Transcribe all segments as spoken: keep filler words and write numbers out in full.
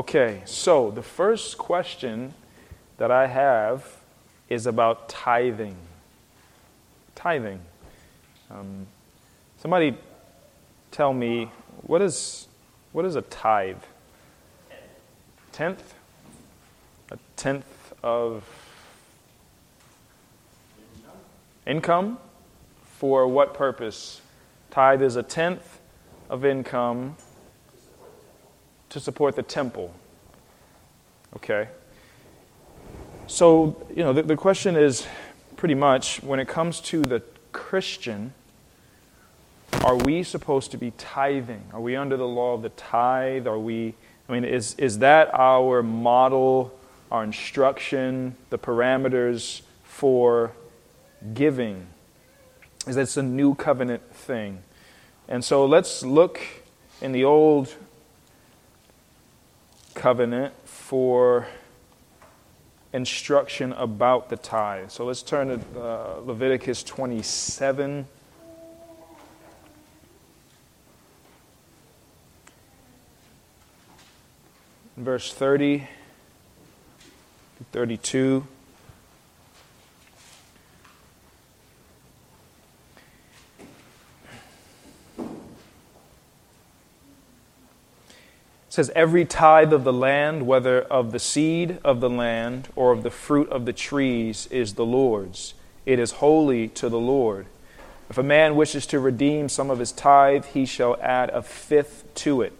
Okay, so the first question that I have is about tithing. Tithing. Um, somebody tell me, what is what is a tithe? Tenth? A tenth of income? For what purpose? Tithe is a tenth of income to support the temple. Okay. So, you know, the, the question is pretty much, when it comes to the Christian, are we supposed to be tithing? Are we under the law of the tithe? Are we, I mean, is is that our model, our instruction, the parameters for giving? Is that it's a new covenant thing? And so let's look in the old covenant for instruction about the tithe. So let's turn to uh, Leviticus twenty-seven. Verse thirty to thirty-two. It says, every tithe of the land, whether of the seed of the land or of the fruit of the trees, is the Lord's. It is holy to the Lord. If a man wishes to redeem some of his tithe, he shall add a fifth to it.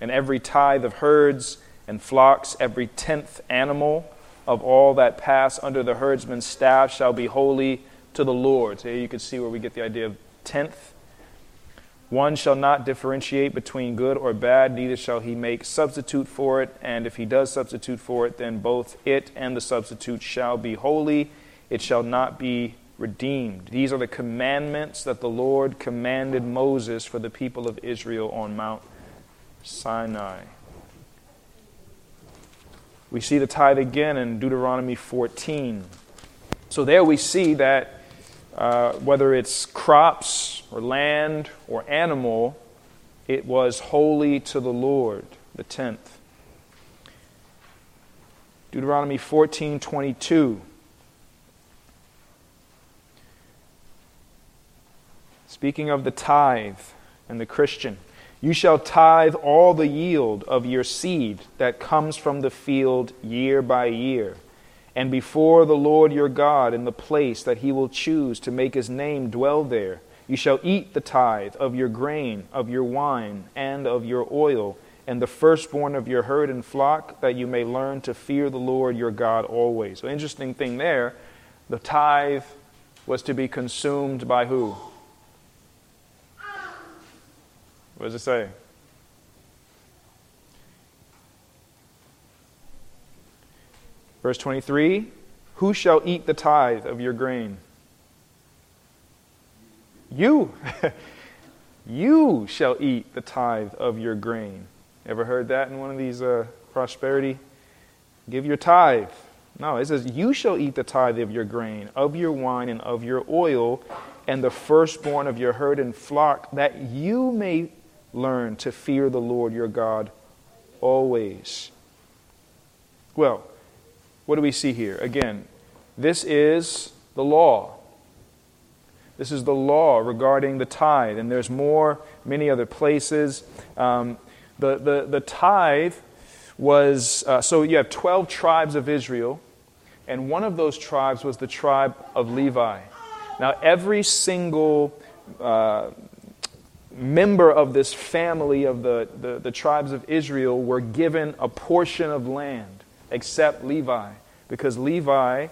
And every tithe of herds and flocks, every tenth animal of all that pass under the herdsman's staff shall be holy to the Lord. So here you can see where we get the idea of tenth. One shall not differentiate between good or bad, neither shall he make substitute for it. And if he does substitute for it, then both it and the substitute shall be holy. It shall not be redeemed. These are the commandments that the Lord commanded Moses for the people of Israel on Mount Sinai. We see the tithe again in Deuteronomy fourteen. So there we see that uh, whether it's crops or land or animal, it was holy to the Lord, the tenth. Deuteronomy fourteen twenty-two. Speaking of the tithe and the Christian. You shall tithe all the yield of your seed that comes from the field year by year, and before the Lord your God in the place that he will choose to make his name dwell there. You shall eat the tithe of your grain, of your wine, and of your oil, and the firstborn of your herd and flock, that you may learn to fear the Lord your God always. So interesting thing there, the tithe was to be consumed by who? What does it say? Verse twenty-three, who shall eat the tithe of your grain? You. You shall eat the tithe of your grain. Ever heard that in one of these uh, prosperity? Give your tithe. No, it says, you shall eat the tithe of your grain, of your wine, and of your oil, and the firstborn of your herd and flock, that you may learn to fear the Lord your God always. Well, what do we see here? Again, this is the law. This is the law regarding the tithe, and there's more, many other places. Um, the, the, the tithe was, uh, so you have twelve tribes of Israel, and one of those tribes was the tribe of Levi. Now, every single uh, member of this family of the, the, the tribes of Israel were given a portion of land, except Levi, because Levi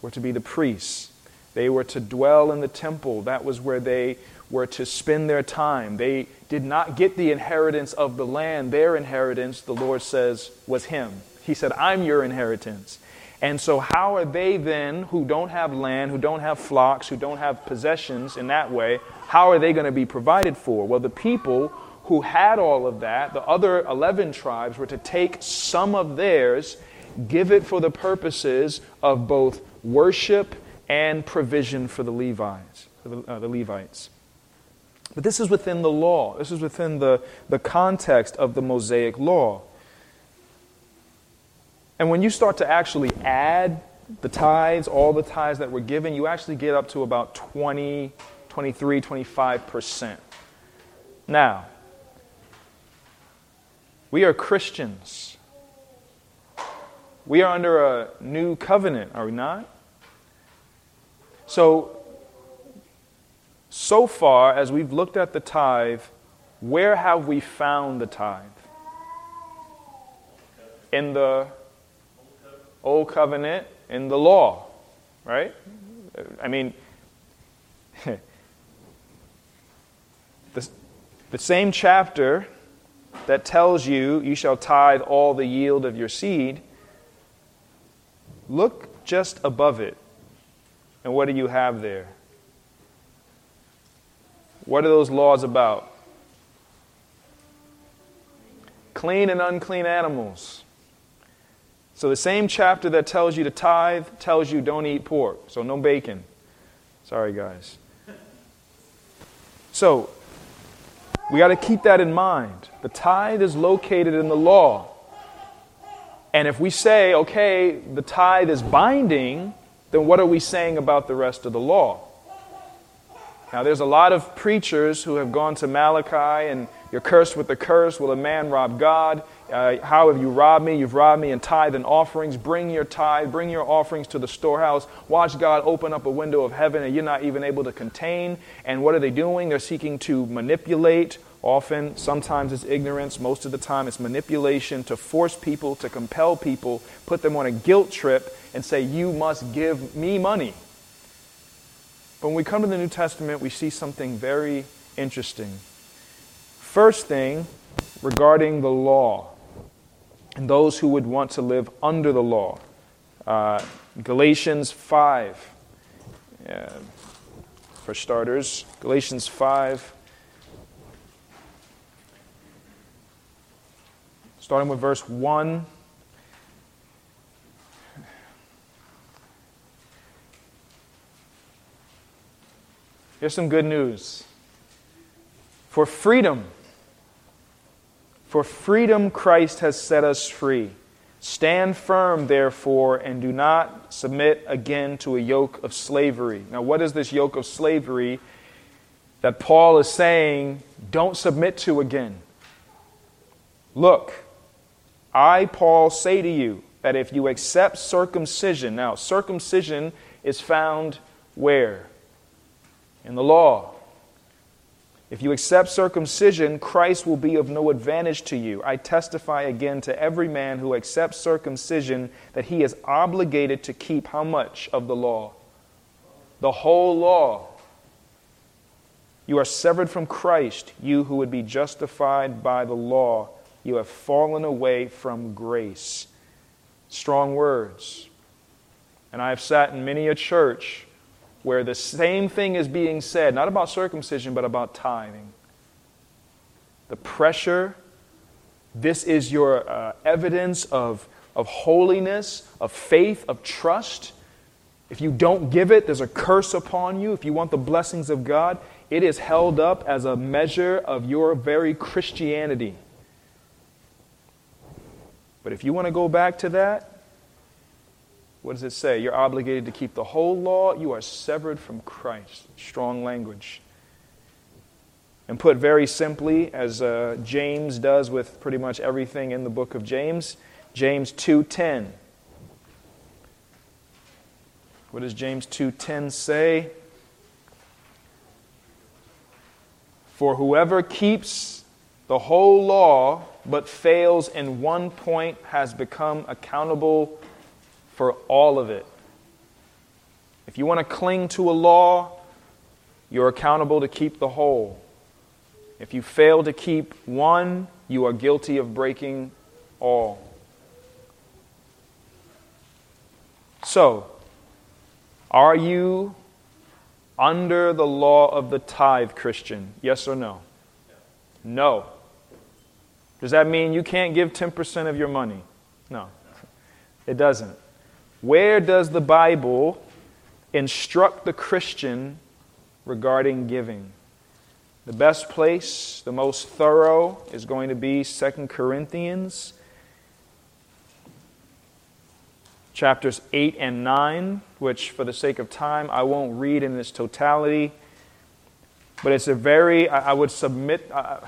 were to be the priests. They were to dwell in the temple. That was where they were to spend their time. They did not get the inheritance of the land. Their inheritance, the Lord says, was him. He said, I'm your inheritance. And so how are they then, who don't have land, who don't have flocks, who don't have possessions in that way, how are they going to be provided for? Well, the people who had all of that, the other eleven tribes, were to take some of theirs, give it for the purposes of both worship and provision for the Levites. For the, uh, the Levites. But this is within the law. This is within the, the context of the Mosaic law. And when you start to actually add the tithes, all the tithes that were given, you actually get up to about twenty, twenty-three, twenty-five percent. Now, we are Christians. We are under a new covenant, are we not? So, so far as we've looked at the tithe, where have we found the tithe? In the Old Covenant, in the law, right? I mean, the, the same chapter that tells you, you shall tithe all the yield of your seed, look just above it. And what do you have there? What are those laws about? Clean and unclean animals. So the same chapter that tells you to tithe tells you don't eat pork. So no bacon. Sorry, guys. So we got to keep that in mind. The tithe is located in the law. And if we say, okay, the tithe is binding, then what are we saying about the rest of the law? Now, there's a lot of preachers who have gone to Malachi and you're cursed with a curse. Will a man rob God? Uh, how have you robbed me? You've robbed me in tithe and offerings. Bring your tithe, bring your offerings to the storehouse. Watch God open up a window of heaven and you're not even able to contain. And what are they doing? They're seeking to manipulate. Often, sometimes it's ignorance. Most of the time it's manipulation to force people, to compel people, put them on a guilt trip and say, you must give me money. But when we come to the New Testament, we see something very interesting. First thing, regarding the law and those who would want to live under the law. Uh, Galatians five, uh, for starters, Galatians five, starting with verse one. Here's some good news. For freedom, for freedom Christ has set us free. Stand firm, therefore, and do not submit again to a yoke of slavery. Now, what is this yoke of slavery that Paul is saying, don't submit to again? Look, I, Paul, say to you that if you accept circumcision, now, circumcision is found where? In the law. If you accept circumcision, Christ will be of no advantage to you. I testify again to every man who accepts circumcision that he is obligated to keep how much of the law? The whole law. You are severed from Christ, you who would be justified by the law. You have fallen away from grace. Strong words. And I have sat in many a church where the same thing is being said, not about circumcision, but about tithing. The pressure, this is your uh, evidence of, of holiness, of faith, of trust. If you don't give it, there's a curse upon you. If you want the blessings of God, it is held up as a measure of your very Christianity. But if you want to go back to that, what does it say? You're obligated to keep the whole law. You are severed from Christ. Strong language. And put very simply, as uh, James does with pretty much everything in the book of James, James two ten. What does James two ten say? For whoever keeps the whole law but fails in one point has become accountable for all of it. If you want to cling to a law, you're accountable to keep the whole. If you fail to keep one, you are guilty of breaking all. So, are you under the law of the tithe, Christian? Yes or no? No. Does that mean you can't give ten percent of your money? No, it doesn't. Where does the Bible instruct the Christian regarding giving? The best place, the most thorough, is going to be Second Corinthians. chapters eight and nine, which for the sake of time I won't read in its totality. But it's a very, I, I would submit, I,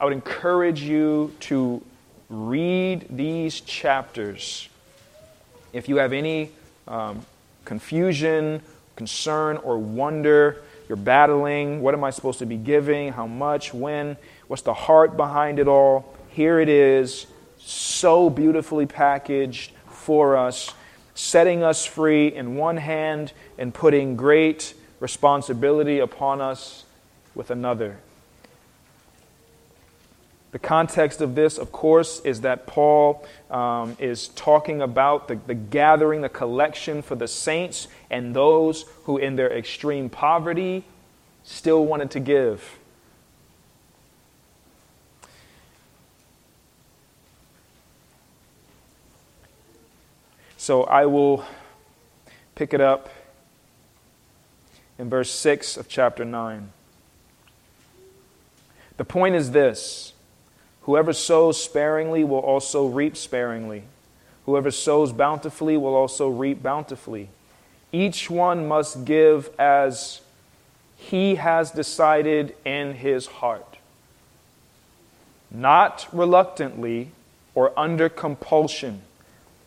I would encourage you to read these chapters. If you have any um, confusion, concern, or wonder, you're battling, what am I supposed to be giving, how much, when, what's the heart behind it all? Here it is, so beautifully packaged for us, setting us free in one hand and putting great responsibility upon us with another. The context of this, of course, is that Paul um, is talking about the, the gathering, the collection for the saints and those who in their extreme poverty still wanted to give. So I will pick it up in verse six of chapter nine. The point is this: whoever sows sparingly will also reap sparingly. Whoever sows bountifully will also reap bountifully. Each one must give as he has decided in his heart, not reluctantly or under compulsion.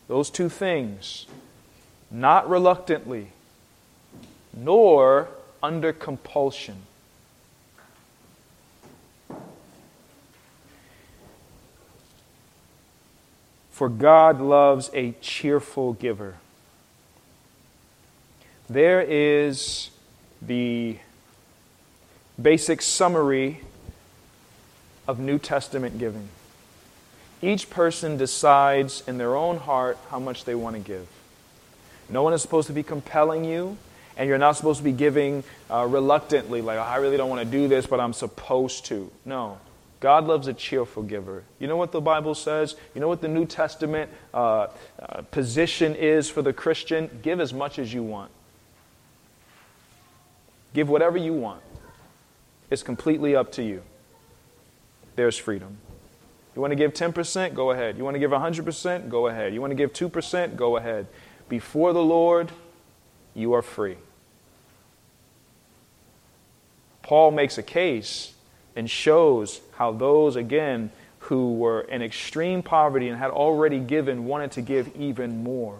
Those two things, not reluctantly nor under compulsion. For God loves a cheerful giver. There is the basic summary of New Testament giving. Each person decides in their own heart how much they want to give. No one is supposed to be compelling you. And you're not supposed to be giving uh, reluctantly, like, oh, I really don't want to do this, but I'm supposed to. No. God loves a cheerful giver. You know what the Bible says? You know what the New Testament uh, uh, position is for the Christian? Give as much as you want. Give whatever you want. It's completely up to you. There's freedom. You want to give ten percent? Go ahead. You want to give one hundred percent? Go ahead. You want to give two percent? Go ahead. Before the Lord, you are free. Paul makes a case and shows how those, again, who were in extreme poverty and had already given, wanted to give even more.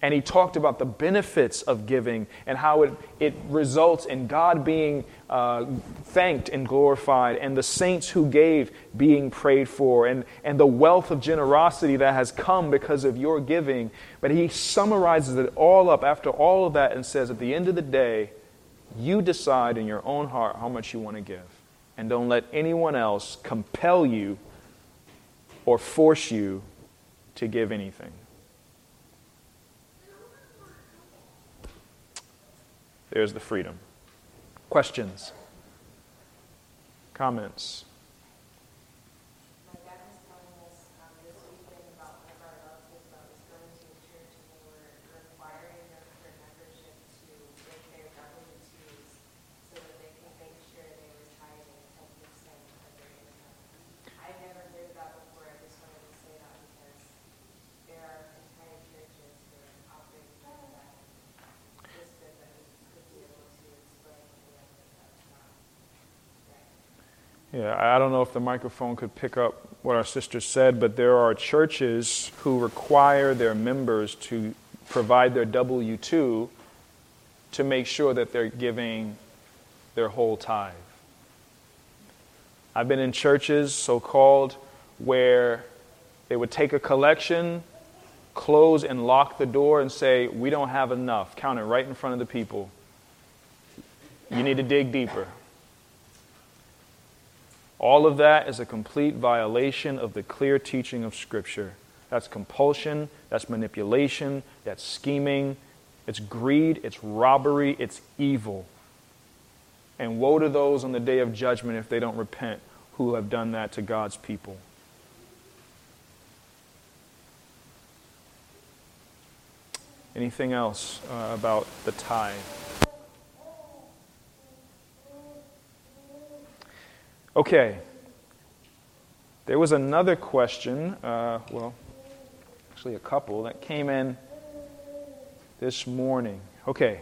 And he talked about the benefits of giving and how it, it results in God being uh, thanked and glorified, and the saints who gave being prayed for, and, and the wealth of generosity that has come because of your giving. But he summarizes it all up after all of that and says, at the end of the day, you decide in your own heart how much you want to give. And don't let anyone else compel you or force you to give anything. There's the freedom. Questions? Comments? My dad was telling us um, this weekend about one of our relatives that was going to a church and they were requiring them for membership to give their government dues so that they could make sure they were tithing ten percent of their income. I've never heard that before. I just wanted to say that because there are entire churches that are operating like that. Yeah, I don't know if the microphone could pick up what our sister said, but there are churches who require their members to provide their W two to make sure that they're giving their whole tithe. I've been in churches, so-called, where they would take a collection, close and lock the door and say, we don't have enough. Count it right in front of the people. You need to dig deeper. All of that is a complete violation of the clear teaching of Scripture. That's compulsion, that's manipulation, that's scheming, it's greed, it's robbery, it's evil. And woe to those on the day of judgment if they don't repent who have done that to God's people. Anything else uh, about the tithe? Okay, there was another question, uh, well, actually a couple that came in this morning. Okay.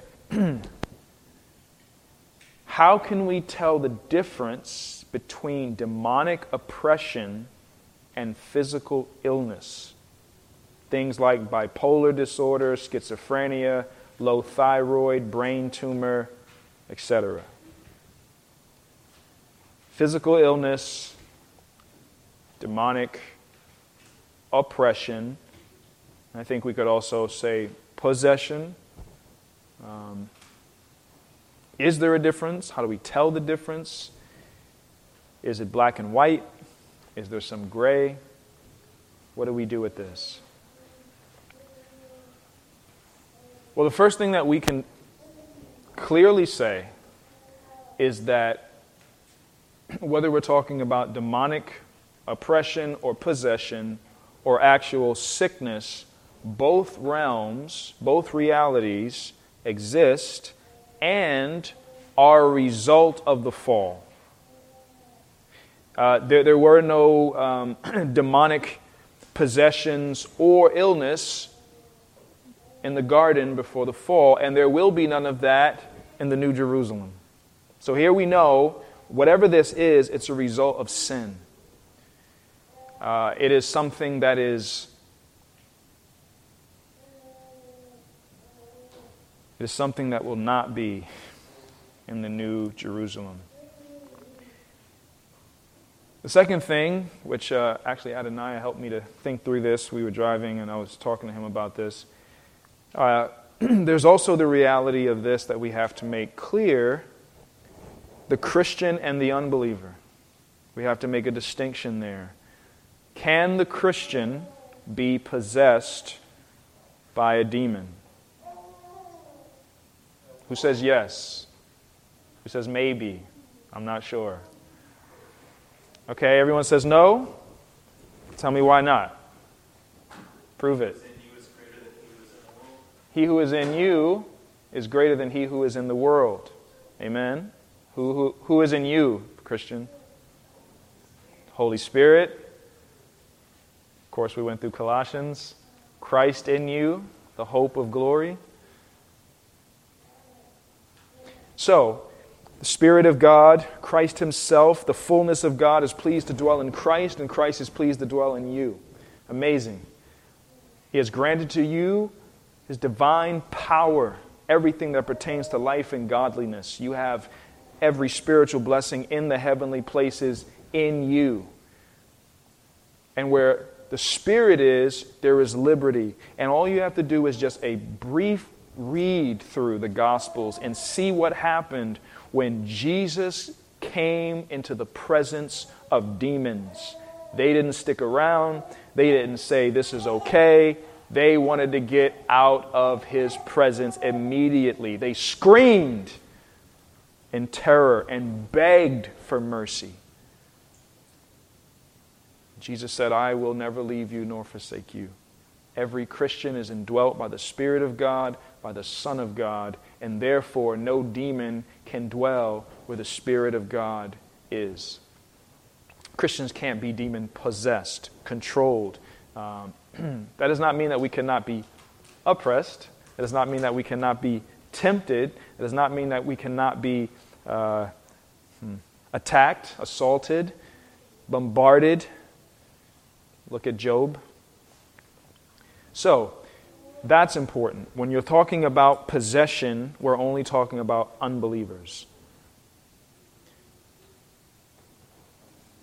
How can we tell the difference between demonic oppression and physical illness? Things like bipolar disorder, schizophrenia, low thyroid, brain tumor, et cetera. Physical illness, demonic oppression. I think we could also say possession. Um, is there a difference? How do we tell the difference? Is it black and white? Is there some gray? What do we do with this? Well, the first thing that we can clearly say is that whether we're talking about demonic oppression or possession or actual sickness, both realms, both realities exist and are a result of the fall. Uh, there, there were no um, demonic possessions or illness in the garden before the fall, and there will be none of that in the New Jerusalem. So here we know, whatever this is, it's a result of sin. Uh, it is something that is it is something that will not be in the New Jerusalem. The second thing, which uh, actually Adoniah helped me to think through this, we were driving and I was talking to him about this, Uh, there's also the reality of this that we have to make clear, the Christian and the unbeliever. We have to make a distinction there. Can the Christian be possessed by a demon? Who says yes? Who says maybe? I'm not sure. Okay, everyone says no? Tell me why not. Prove it. He who is in you is greater than he who is in the world. Amen? Who, who, who is in you, Christian? Holy Spirit. Of course, we went through Colossians. Christ in you, the hope of glory. So, the Spirit of God, Christ Himself, the fullness of God is pleased to dwell in Christ, and Christ is pleased to dwell in you. Amazing. He has granted to you His divine power, everything that pertains to life and godliness. You have every spiritual blessing in the heavenly places in you. And where the Spirit is, there is liberty. And all you have to do is just a brief read through the Gospels and see what happened when Jesus came into the presence of demons. They didn't stick around. They didn't say, this is okay. They wanted to get out of his presence immediately. They screamed in terror and begged for mercy. Jesus said, I will never leave you nor forsake you. Every Christian is indwelt by the Spirit of God, by the Son of God, and therefore no demon can dwell where the Spirit of God is. Christians can't be demon-possessed, controlled, um, that does not mean that we cannot be oppressed. It does not mean that we cannot be tempted. It does not mean that we cannot be uh, attacked, assaulted, bombarded. Look at Job. So, that's important. When you're talking about possession, we're only talking about unbelievers.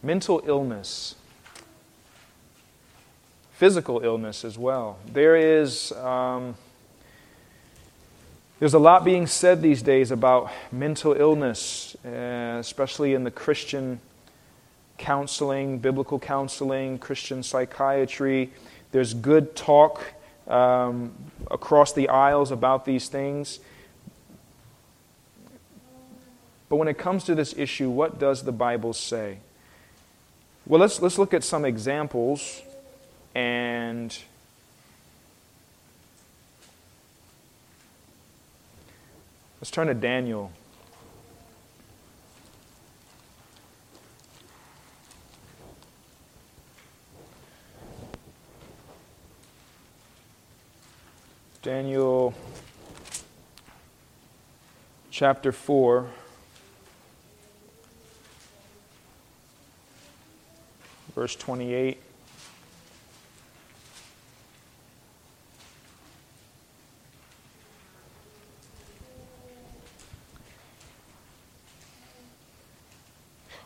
Mental illness. Physical illness as well. There is, um, there's a lot being said these days about mental illness, uh, especially in the Christian counseling, biblical counseling, Christian psychiatry. There's good talk um, across the aisles about these things. But when it comes to this issue, what does the Bible say? Well, let's let's look at some examples. And let's turn to Daniel. Daniel chapter four, verse twenty-eight.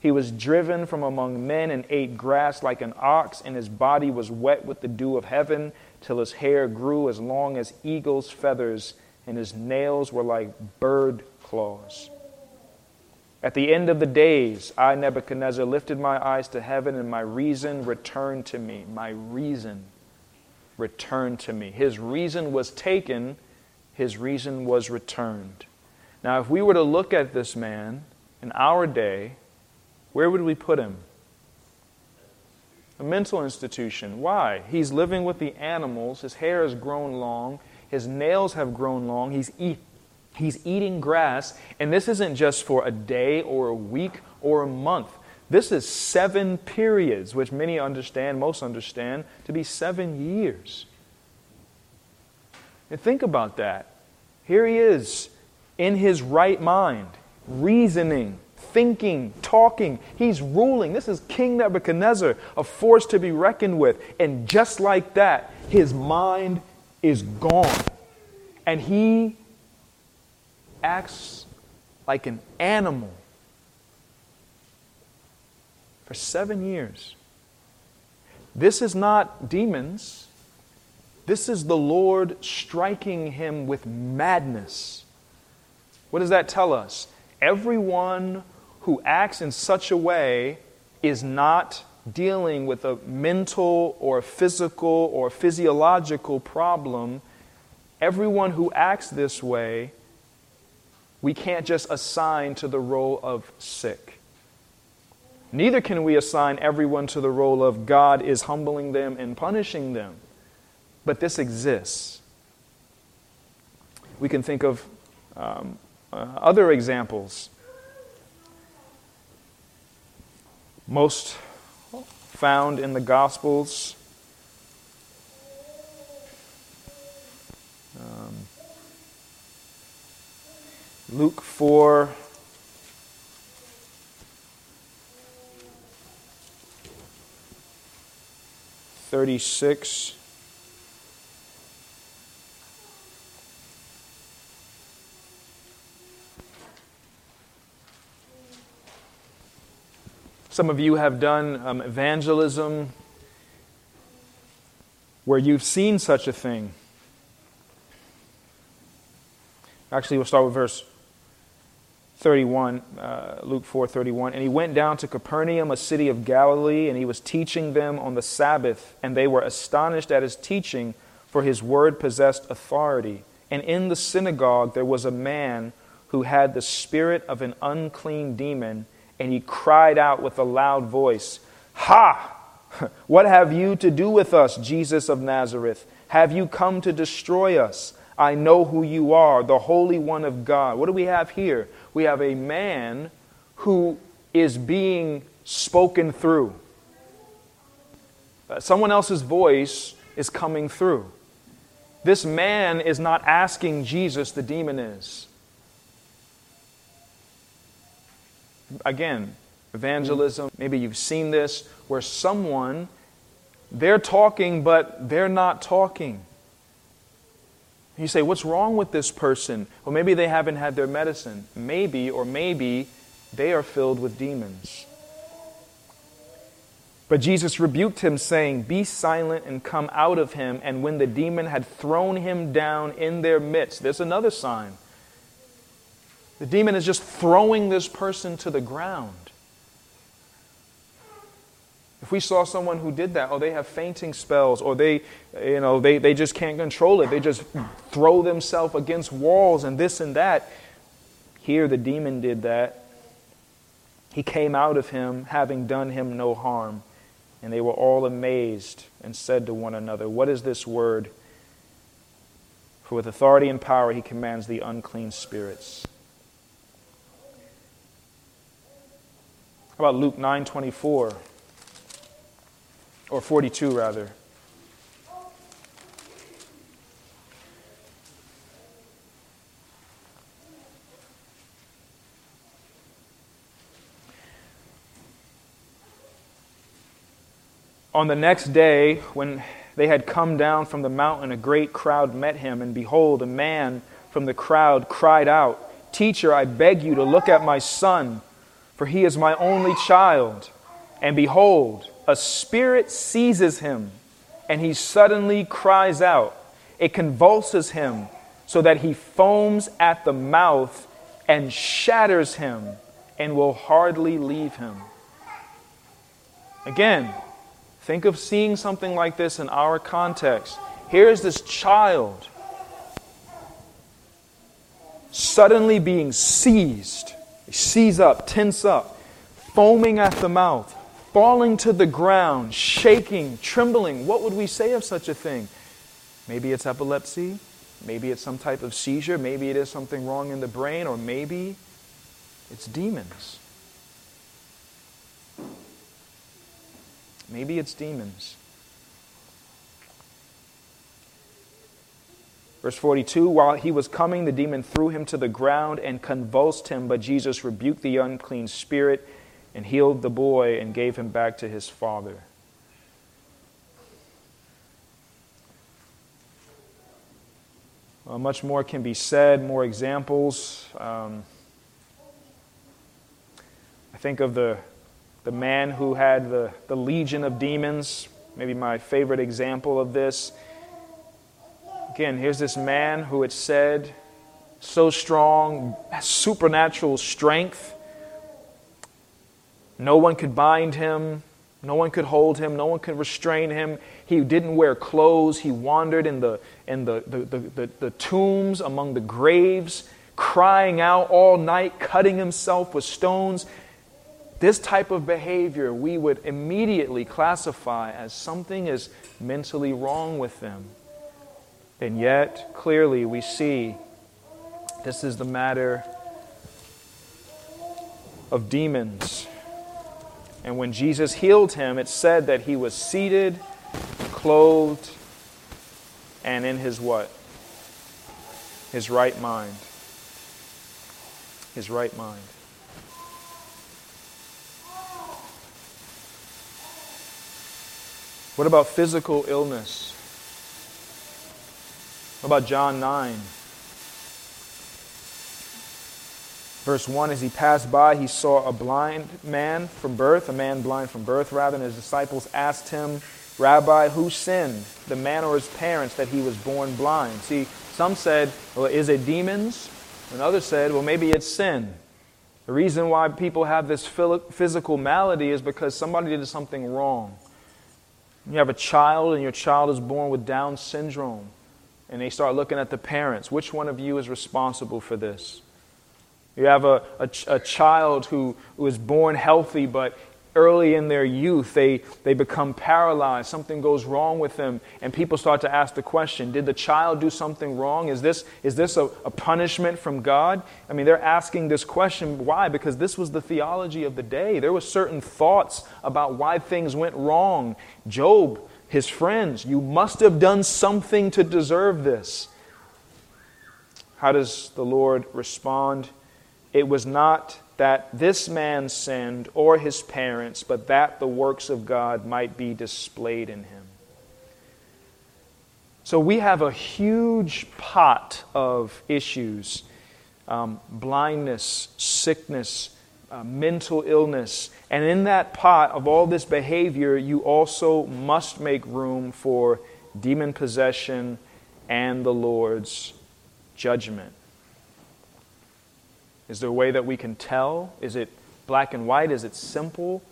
He was driven from among men and ate grass like an ox, and his body was wet with the dew of heaven, till his hair grew as long as eagle's feathers, and his nails were like bird claws. At the end of the days, I, Nebuchadnezzar, lifted my eyes to heaven, and my reason returned to me. My reason returned to me. His reason was taken, his reason was returned. Now, if we were to look at this man in our day, where would we put him? A mental institution. Why? He's living with the animals. His hair has grown long. His nails have grown long. He's eat, he's eating grass. And this isn't just for a day or a week or a month. This is seven periods, which many understand, most understand, to be seven years. And think about that. Here he is in his right mind, reasoning, thinking, talking. He's ruling. This is King Nebuchadnezzar, a force to be reckoned with. And just like that, his mind is gone. And he acts like an animal for seven years. This is not demons. This is the Lord striking him with madness. What does that tell us? Everyone who acts in such a way is not dealing with a mental or physical or physiological problem. Everyone who acts this way, we can't just assign to the role of sick. Neither can we assign everyone to the role of God is humbling them and punishing them. But this exists. We can think of um, uh, other examples. Most found in the Gospels. Um, Luke four. thirty-six. Some of you have done um, evangelism where you've seen such a thing. Actually, we'll start with verse thirty-one, uh, Luke four, thirty-one. "And he went down to Capernaum, a city of Galilee, and he was teaching them on the Sabbath. And they were astonished at his teaching, for his word possessed authority. And in the synagogue there was a man who had the spirit of an unclean demon, and he cried out with a loud voice, 'Ha! What have you to do with us, Jesus of Nazareth? Have you come to destroy us? I know who you are, the Holy One of God.'" What do we have here? We have a man who is being spoken through. Someone else's voice is coming through. This man is not asking Jesus, the demon is. Again, evangelism, maybe you've seen this, where someone, they're talking, but they're not talking. You say, what's wrong with this person? Well, maybe they haven't had their medicine. Maybe, or maybe, they are filled with demons. But Jesus rebuked him, saying, "Be silent and come out of him." And when the demon had thrown him down in their midst, there's another sign. The demon is just throwing this person to the ground. If we saw someone who did that, or they have fainting spells, or they, you know, they, they just can't control it. They just throw themselves against walls and this and that. Here the demon did that. He came out of him, having done him no harm. And they were all amazed and said to one another, "What is this word? For with authority and power he commands the unclean spirits." How about Luke nine twenty-four? Or forty-two, rather. On the next day, when they had come down from the mountain, a great crowd met him, and behold, a man from the crowd cried out, "Teacher, I beg you to look at my son, for he is my only child. And behold, a spirit seizes him, and he suddenly cries out. It convulses him so that he foams at the mouth and shatters him and will hardly leave him." Again, think of seeing something like this in our context. Here's this child suddenly being seized. He seize up, tense up, foaming at the mouth, falling to the ground, shaking, trembling. What would we say of such a thing? Maybe it's epilepsy. Maybe it's some type of seizure. Maybe it is something wrong in the brain. Or maybe it's demons. Maybe it's demons. Verse forty-two, while he was coming, the demon threw him to the ground and convulsed him. But Jesus rebuked the unclean spirit and healed the boy and gave him back to his father. Well, much more can be said, more examples. Um, I think of the, the man who had the, the legion of demons, maybe my favorite example of this. Again, here's this man who it said, so strong, supernatural strength. No one could bind him. No one could hold him. No one could restrain him. He didn't wear clothes. He wandered in the in the, the, the, the, the tombs, among the graves, crying out all night, cutting himself with stones. This type of behavior we would immediately classify as something is mentally wrong with them. And yet, clearly we see this is the matter of demons. And when Jesus healed him, it said that he was seated, clothed, and in his what? His right mind. His right mind. What about physical illness? What about John nine? Verse one, as he passed by, he saw a blind man from birth, a man blind from birth, rather, and his disciples asked him, "Rabbi, who sinned, the man or his parents, that he was born blind?" See, some said, well, is it demons? And others said, well, maybe it's sin. The reason why people have this physical malady is because somebody did something wrong. You have a child, and your child is born with Down syndrome, and they start looking at the parents. Which one of you is responsible for this? You have a, a, a child who, who is born healthy, but early in their youth, they, they become paralyzed. Something goes wrong with them, and people start to ask the question, did the child do something wrong? Is this, is this a, a punishment from God? I mean, they're asking this question. Why? Because this was the theology of the day. There were certain thoughts about why things went wrong. Job, his friends, you must have done something to deserve this. How does the Lord respond? It was not that this man sinned or his parents, but that the works of God might be displayed in him. So we have a huge pot of issues. Um, blindness, sickness, uh, mental illness. And in that pot of all this behavior, you also must make room for demon possession and the Lord's judgment. Is there a way that we can tell? Is it black and white? Is it simple?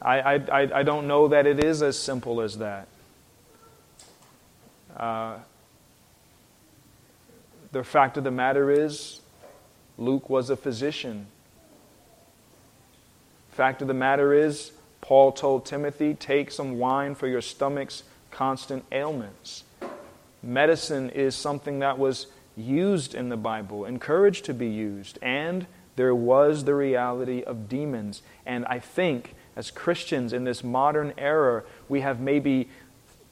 I I, I don't know that it is as simple as that. Uh, the fact of the matter is, Luke was a physician. Fact of the matter is, Paul told Timothy, take some wine for your stomach's constant ailments. Medicine is something that was used in the Bible, encouraged to be used, and there was the reality of demons. And I think as Christians in this modern era, we have maybe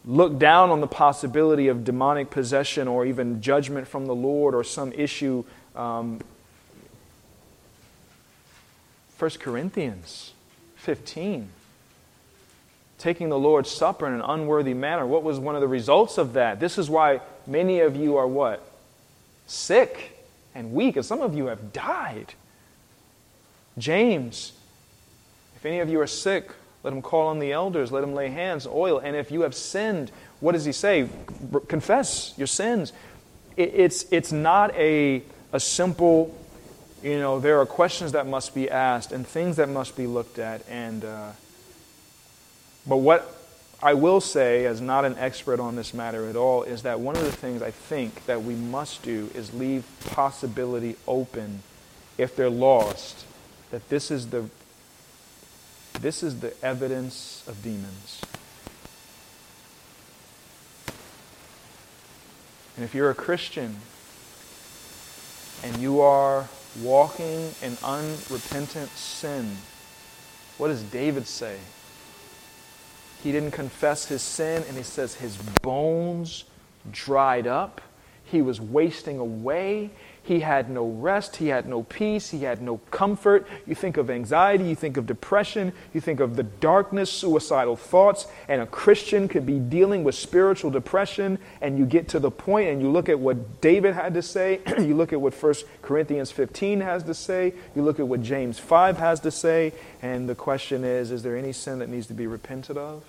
looked down on the possibility of demonic possession or even judgment from the Lord or some issue. Um, First Corinthians fifteen. Taking the Lord's Supper in an unworthy manner. What was one of the results of that? This is why many of you are what? Sick and weak, and some of you have died. James, if any of you are sick, let him call on the elders, let him lay hands, oil, and if you have sinned, what does he say? Confess your sins. It's, it's not a, a simple, you know, there are questions that must be asked and things that must be looked at. And uh, but what I will say, as not an expert on this matter at all, is that one of the things I think that we must do is leave possibility open if they're lost, that this is the This is the evidence of demons. And if you're a Christian and you are walking in unrepentant sin, what does David say? He didn't confess his sin, and he says his bones dried up. He was wasting away. He had no rest. He had no peace. He had no comfort. You think of anxiety. You think of depression. You think of the darkness, suicidal thoughts. And a Christian could be dealing with spiritual depression. And you get to the point and you look at what David had to say. You look at what First Corinthians fifteen has to say. You look at what James five has to say. And the question is, is there any sin that needs to be repented of?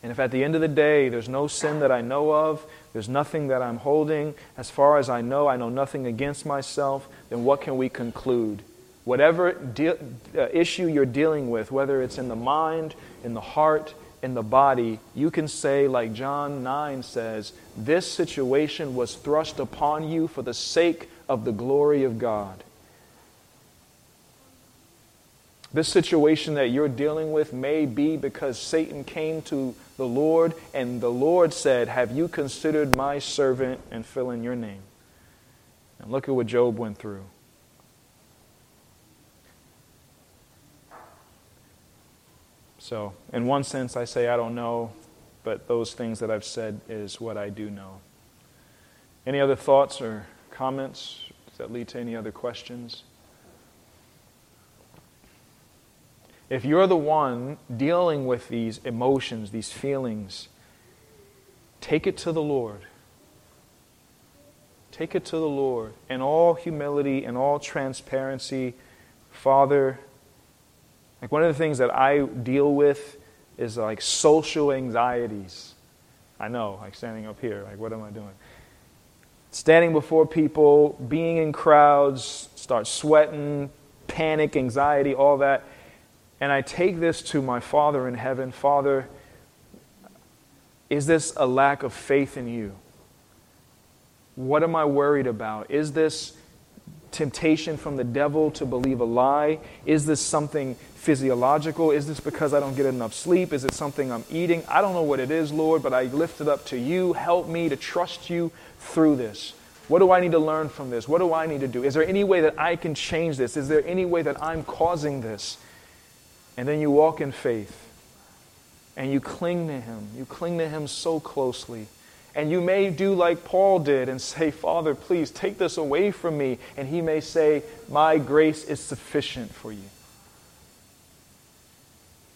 And if at the end of the day, there's no sin that I know of, there's nothing that I'm holding, as far as I know, I know nothing against myself, then what can we conclude? Whatever de- uh, issue you're dealing with, whether it's in the mind, in the heart, in the body, you can say, like John nine says, this situation was thrust upon you for the sake of the glory of God. This situation that you're dealing with may be because Satan came to the Lord and the Lord said, have you considered my servant, and fill in your name? And look at what Job went through. So, in one sense, I say I don't know, but those things that I've said is what I do know. Any other thoughts or comments? Does that lead to any other questions? If you're the one dealing with these emotions, these feelings, take it to the Lord. Take it to the Lord in all humility and all transparency. Father, like one of the things that I deal with is like social anxieties. I know, like standing up here, like what am I doing? Standing before people, being in crowds, start sweating, panic, anxiety, all that. And I take this to my Father in heaven. Father, is this a lack of faith in you? What am I worried about? Is this temptation from the devil to believe a lie? Is this something physiological? Is this because I don't get enough sleep? Is it something I'm eating? I don't know what it is, Lord, but I lift it up to you. Help me to trust you through this. What do I need to learn from this? What do I need to do? Is there any way that I can change this? Is there any way that I'm causing this? And then you walk in faith and you cling to him. You cling to him so closely. And you may do like Paul did and say, Father, please take this away from me. And he may say, my grace is sufficient for you.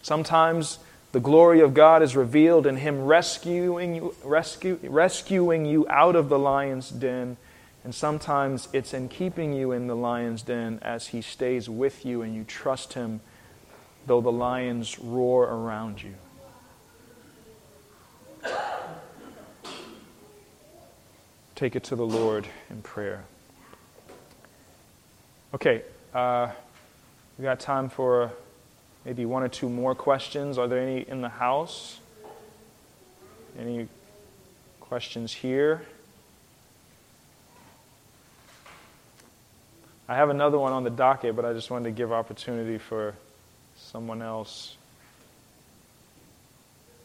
Sometimes the glory of God is revealed in him rescuing you, rescue, rescuing you out of the lion's den And sometimes it's in keeping you in the lion's den as he stays with you and you trust him, though the lions roar around you. Take it to the Lord in prayer. Okay, uh, we got time for maybe one or two more questions. Are there any in the house? Any questions here? I have another one on the docket, but I just wanted to give opportunity for someone else.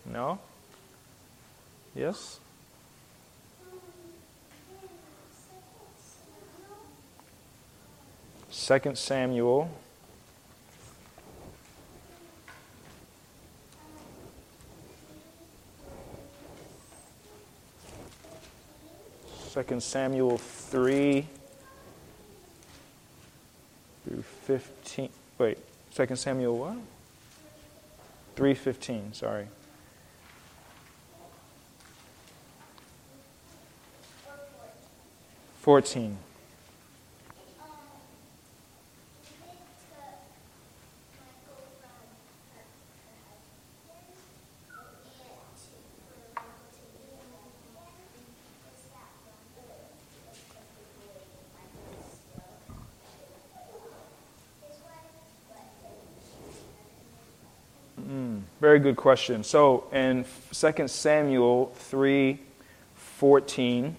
No? Yes? Second Samuel. Second Samuel three. Through fifteen, wait, Second Samuel what? Three fifteen, sorry. Fourteen. Very good question. So in Second Samuel three fourteen,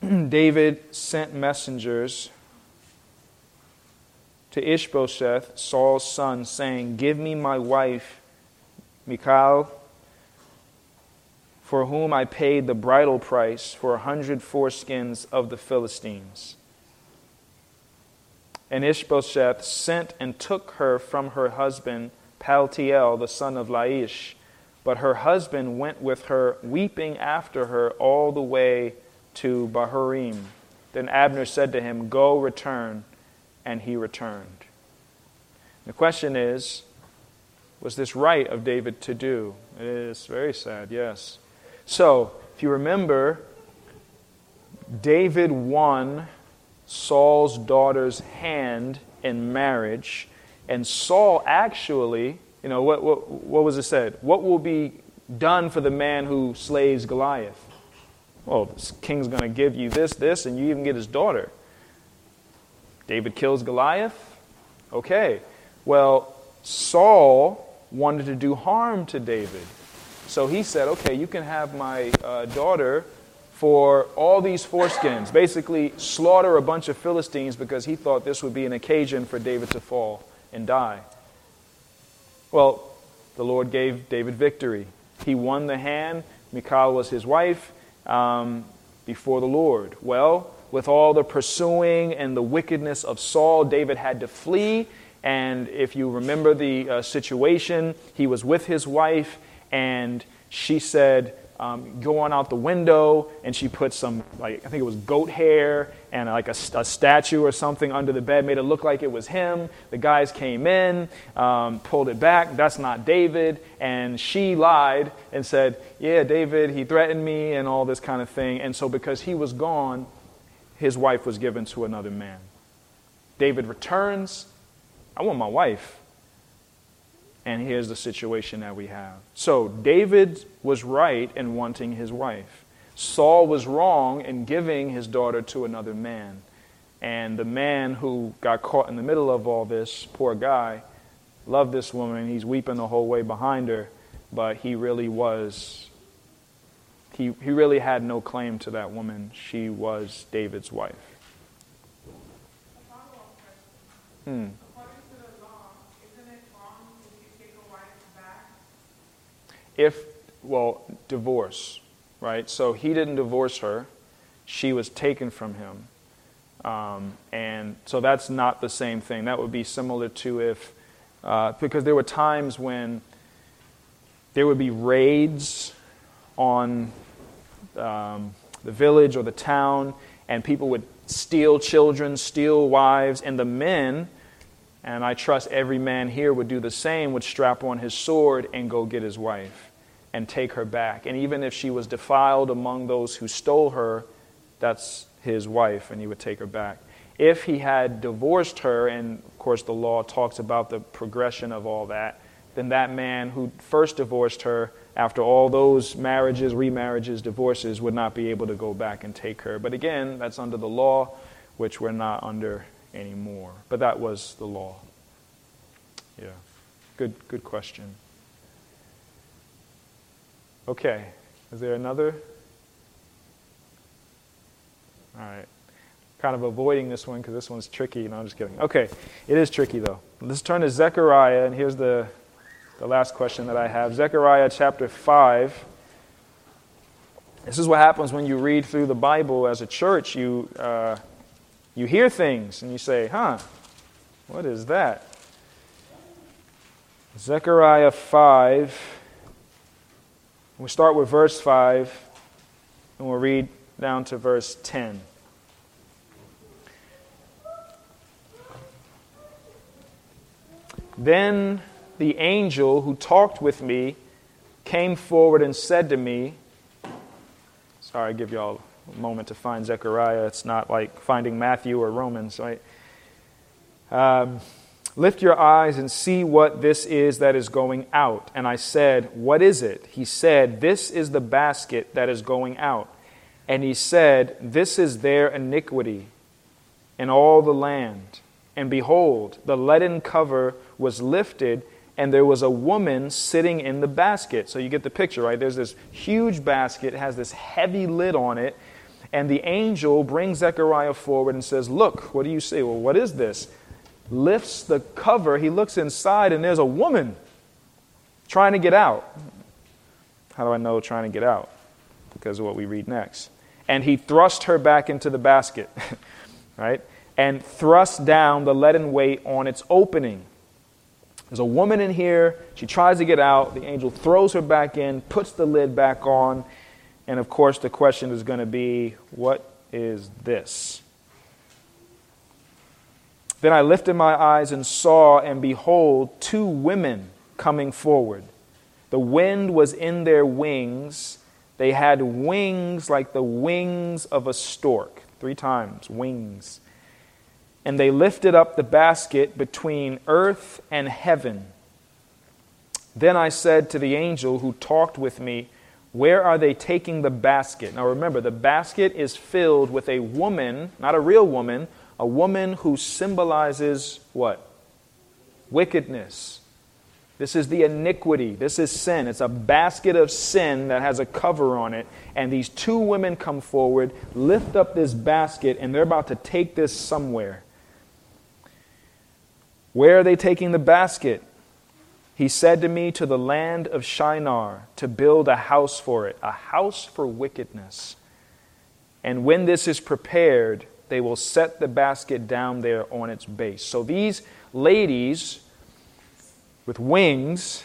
David sent messengers to Ishbosheth, Saul's son, saying, "Give me my wife, Michal, for whom I paid the bridal price for a hundred foreskins of the Philistines." And Ishbosheth sent and took her from her husband Paltiel, the son of Laish. But her husband went with her, weeping after her all the way to Bahurim. Then Abner said to him, "Go, return." And he returned. The question is, was this right of David to do? It is very sad, yes. So, if you remember, David won Saul's daughter's hand in marriage, and Saul actually, you know, what what what was it said? What will be done for the man who slays Goliath? Well, this king's going to give you this, this, and you even get his daughter. David kills Goliath? Okay. Well, Saul wanted to do harm to David. So he said, okay, you can have my uh, daughter for all these foreskins, basically slaughter a bunch of Philistines because he thought this would be an occasion for David to fall and die. Well, the Lord gave David victory. He won the hand. Michal was his wife um, before the Lord. Well, with all the pursuing and the wickedness of Saul, David had to flee. And if you remember the uh, situation, he was with his wife and she said, Um, go on out the window, and she put some, like I think it was goat hair and like a, a statue or something under the bed, made it look like it was him. The guys came in, um, pulled it back. That's not David. And she lied and said, yeah, David, he threatened me and all this kind of thing. And so because he was gone, his wife was given to another man. David returns. I want my wife. And here's the situation that we have. So David was right in wanting his wife. Saul was wrong in giving his daughter to another man. And the man who got caught in the middle of all this, poor guy, loved this woman. He's weeping the whole way behind her. But he really was, he, he really had no claim to that woman. She was David's wife. Hmm. If, well, divorce, right? So he didn't divorce her. She was taken from him. Um, and so that's not the same thing. That would be similar to if, uh, because there were times when there would be raids on um, the village or the town, and people would steal children, steal wives, and the men, and I trust every man here would do the same, would strap on his sword and go get his wife. and take her back. And even if she was defiled among those who stole her, that's his wife, and he would take her back. If he had divorced her, and of course the law talks about the progression of all that, then that man who first divorced her, after all those marriages, remarriages, divorces, would not be able to go back and take her. But again, that's under the law, which we're not under anymore. But that was the law. Yeah. Good, good question. Okay. Is there another? All right. Kind of avoiding this one because this one's tricky. No, I'm just kidding. Okay. It is tricky, though. Let's turn to Zechariah, and here's the... the last question that I have, Zechariah chapter five. This is what happens when you read through the Bible as a church. You uh, you hear things and you say, huh, what is that? Zechariah five. We'll start with verse five, and we'll read down to verse ten. Then the angel who talked with me came forward and said to me, sorry, I give y'all a moment to find Zechariah. It's not like finding Matthew or Romans, right? Um, Lift your eyes and see what this is that is going out. And I said, what is it? He said, this is the basket that is going out. And he said, this is their iniquity in all the land. And behold, the leaden cover was lifted, and there was a woman sitting in the basket. So you get the picture, right? There's this huge basket, it has this heavy lid on it, and the angel brings Zechariah forward and says, look, what do you see? Well, what is this? Lifts the cover, he looks inside, and there's a woman trying to get out. How do I know trying to get out? Because of what we read next. And he thrust her back into the basket, right? And thrust down the leaden weight on its opening. There's a woman in here. She tries to get out. The angel throws her back in, puts the lid back on. And of course, the question is going to be, what is this? Then I lifted my eyes and saw, and behold, two women coming forward. The wind was in their wings. They had wings like the wings of a stork. Three times, wings. And they lifted up the basket between earth and heaven. Then I said to the angel who talked with me, where are they taking the basket? Now remember, the basket is filled with a woman, not a real woman, a woman who symbolizes what? Wickedness. This is the iniquity. This is sin. It's a basket of sin that has a cover on it. And these two women come forward, lift up this basket, and they're about to take this somewhere. Where are they taking the basket? He said to me, to the land of Shinar, to build a house for it, a house for wickedness. And when this is prepared, they will set the basket down there on its base. So these ladies with wings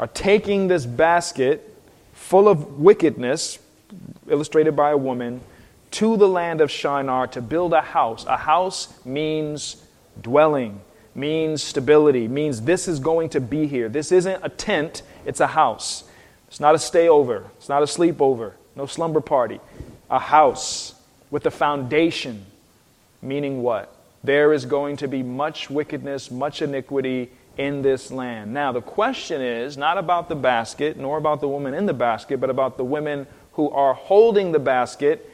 are taking this basket full of wickedness, illustrated by a woman, to the land of Shinar to build a house. A house means dwelling, means stability, means this is going to be here. This isn't a tent, it's a house. It's not a stayover, it's not a sleepover, no slumber party. A house with a foundation, meaning what? There is going to be much wickedness, much iniquity in this land. Now, the question is not about the basket, nor about the woman in the basket, but about the women who are holding the basket.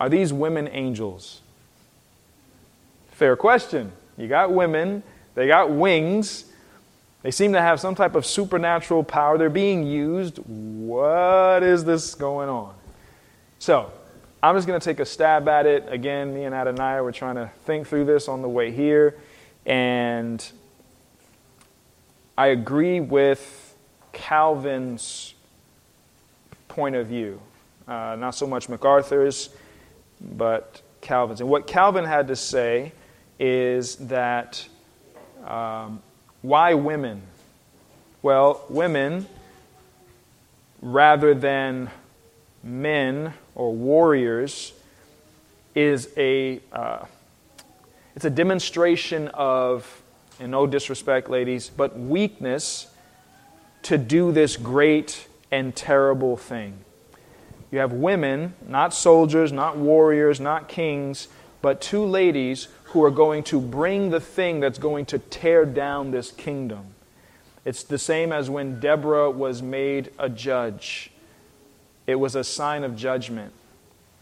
Are these women angels? Fair question. You got women, they got wings, they seem to have some type of supernatural power, they're being used. What is this going on? So, I'm just going to take a stab at it. Again, me and Adoniah were trying to think through this on the way here, and I agree with Calvin's point of view. Uh, not so much MacArthur's, but Calvin's. And what Calvin had to say is that um, why women? Well, women, rather than men or warriors, is a uh, it's a demonstration of, and no disrespect, ladies, but weakness to do this great and terrible thing. You have women, not soldiers, not warriors, not kings, but two ladies who are going to bring the thing that's going to tear down this kingdom. It's the same as when Deborah was made a judge. It was a sign of judgment.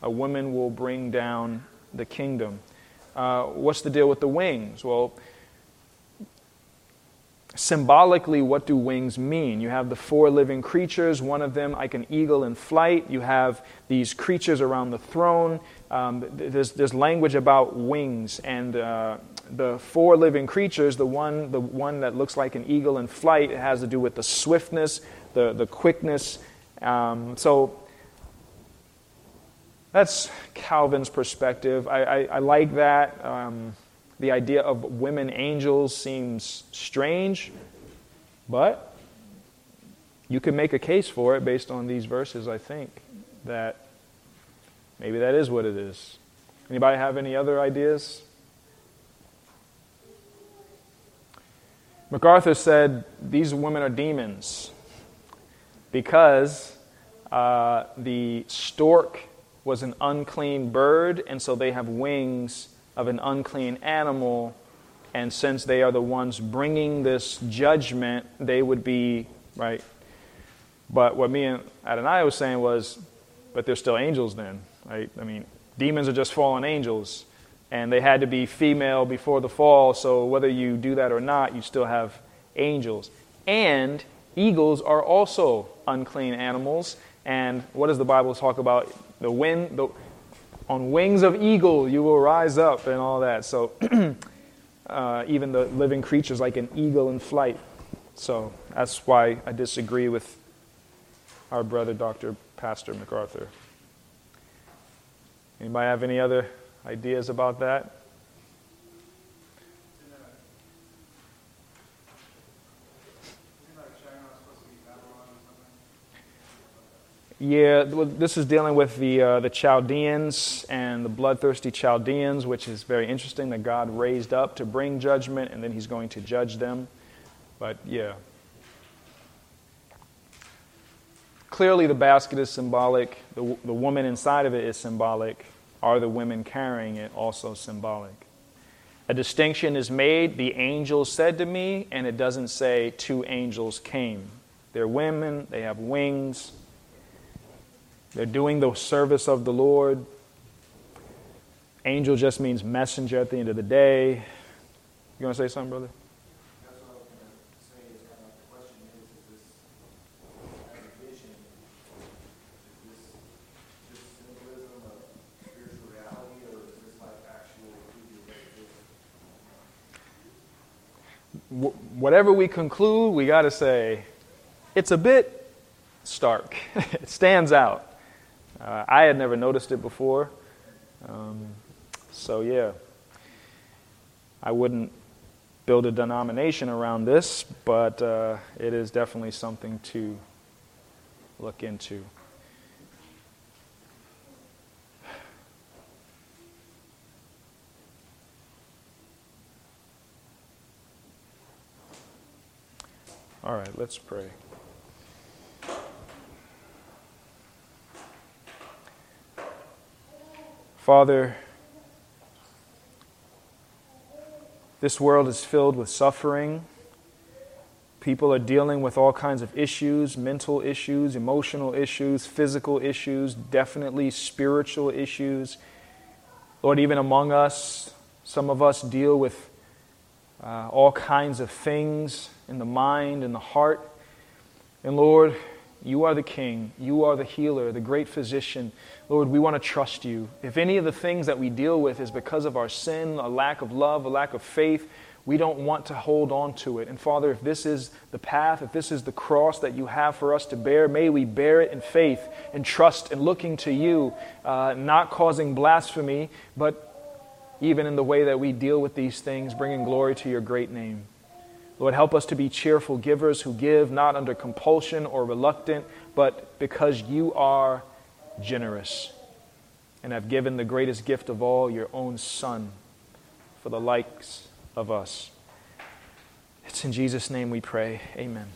A woman will bring down the kingdom. Uh, what's the deal with the wings? Well, symbolically, what do wings mean? You have the four living creatures, one of them like an eagle in flight. You have these creatures around the throne. Um, there's, there's language about wings, and uh, the four living creatures, the one the one that looks like an eagle in flight, it has to do with the swiftness, the, the quickness. Um, so that's Calvin's perspective. I, I, I like that. Um, The idea of women angels seems strange, but you can make a case for it based on these verses, I think, that maybe that is what it is. Anybody have any other ideas? MacArthur said these women are demons because uh, the stork was an unclean bird, and so they have wings of an unclean animal, and since they are the ones bringing this judgment, they would be, right? But what me and Adonai was saying was, but they're still angels then, right? I mean, demons are just fallen angels, and they had to be female before the fall, so whether you do that or not, you still have angels. And eagles are also unclean animals, and what does the Bible talk about? The wind, the on wings of eagle you will rise up and all that. So uh, even the living creatures like an eagle in flight. So that's why I disagree with our brother, Doctor Pastor MacArthur. Anybody have any other ideas about that? Yeah, this is dealing with the uh, the Chaldeans and the bloodthirsty Chaldeans, which is very interesting that God raised up to bring judgment, and then he's going to judge them. But yeah. Clearly the basket is symbolic. The, the woman inside of it is symbolic. Are the women carrying it also symbolic? A distinction is made. The angel said to me, and it doesn't say two angels came. They're women. They have wings. They're doing the service of the Lord. Angel just means messenger at the end of the day. You going to say something, brother? That's what I was going to say. Is kind of the question is, is this vision, is this just symbolism of spiritual reality, or is this like actual? Whatever we conclude, we got to say, it's a bit stark. It stands out. Uh, I had never noticed it before. Um, so, yeah. I wouldn't build a denomination around this, but uh, it is definitely something to look into. All right, let's pray. Father, this world is filled with suffering. People are dealing with all kinds of issues, mental issues, emotional issues, physical issues, definitely spiritual issues. Lord, even among us, some of us deal with uh, all kinds of things in the mind and the heart. And Lord, you are the King. You are the healer, the great physician. Lord, we want to trust you. If any of the things that we deal with is because of our sin, a lack of love, a lack of faith, we don't want to hold on to it. And Father, if this is the path, if this is the cross that you have for us to bear, may we bear it in faith and trust and looking to you, uh, not causing blasphemy, but even in the way that we deal with these things, bringing glory to your great name. Lord, help us to be cheerful givers who give not under compulsion or reluctant, but because you are generous and have given the greatest gift of all, your own Son, for the likes of us. It's in Jesus' name we pray. Amen.